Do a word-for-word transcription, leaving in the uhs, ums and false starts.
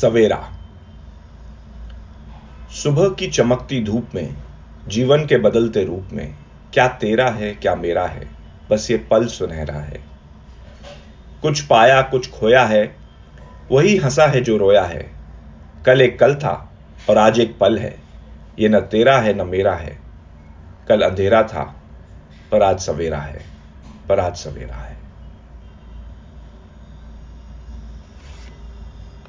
सवेरा। सुबह की चमकती धूप में, जीवन के बदलते रूप में, क्या तेरा है क्या मेरा है, बस ये पल सुनहरा है। कुछ पाया कुछ खोया है, वही हंसा है जो रोया है। कल एक कल था और आज एक पल है, ये न तेरा है न मेरा है। कल अंधेरा था पर आज सवेरा है, पर आज सवेरा है।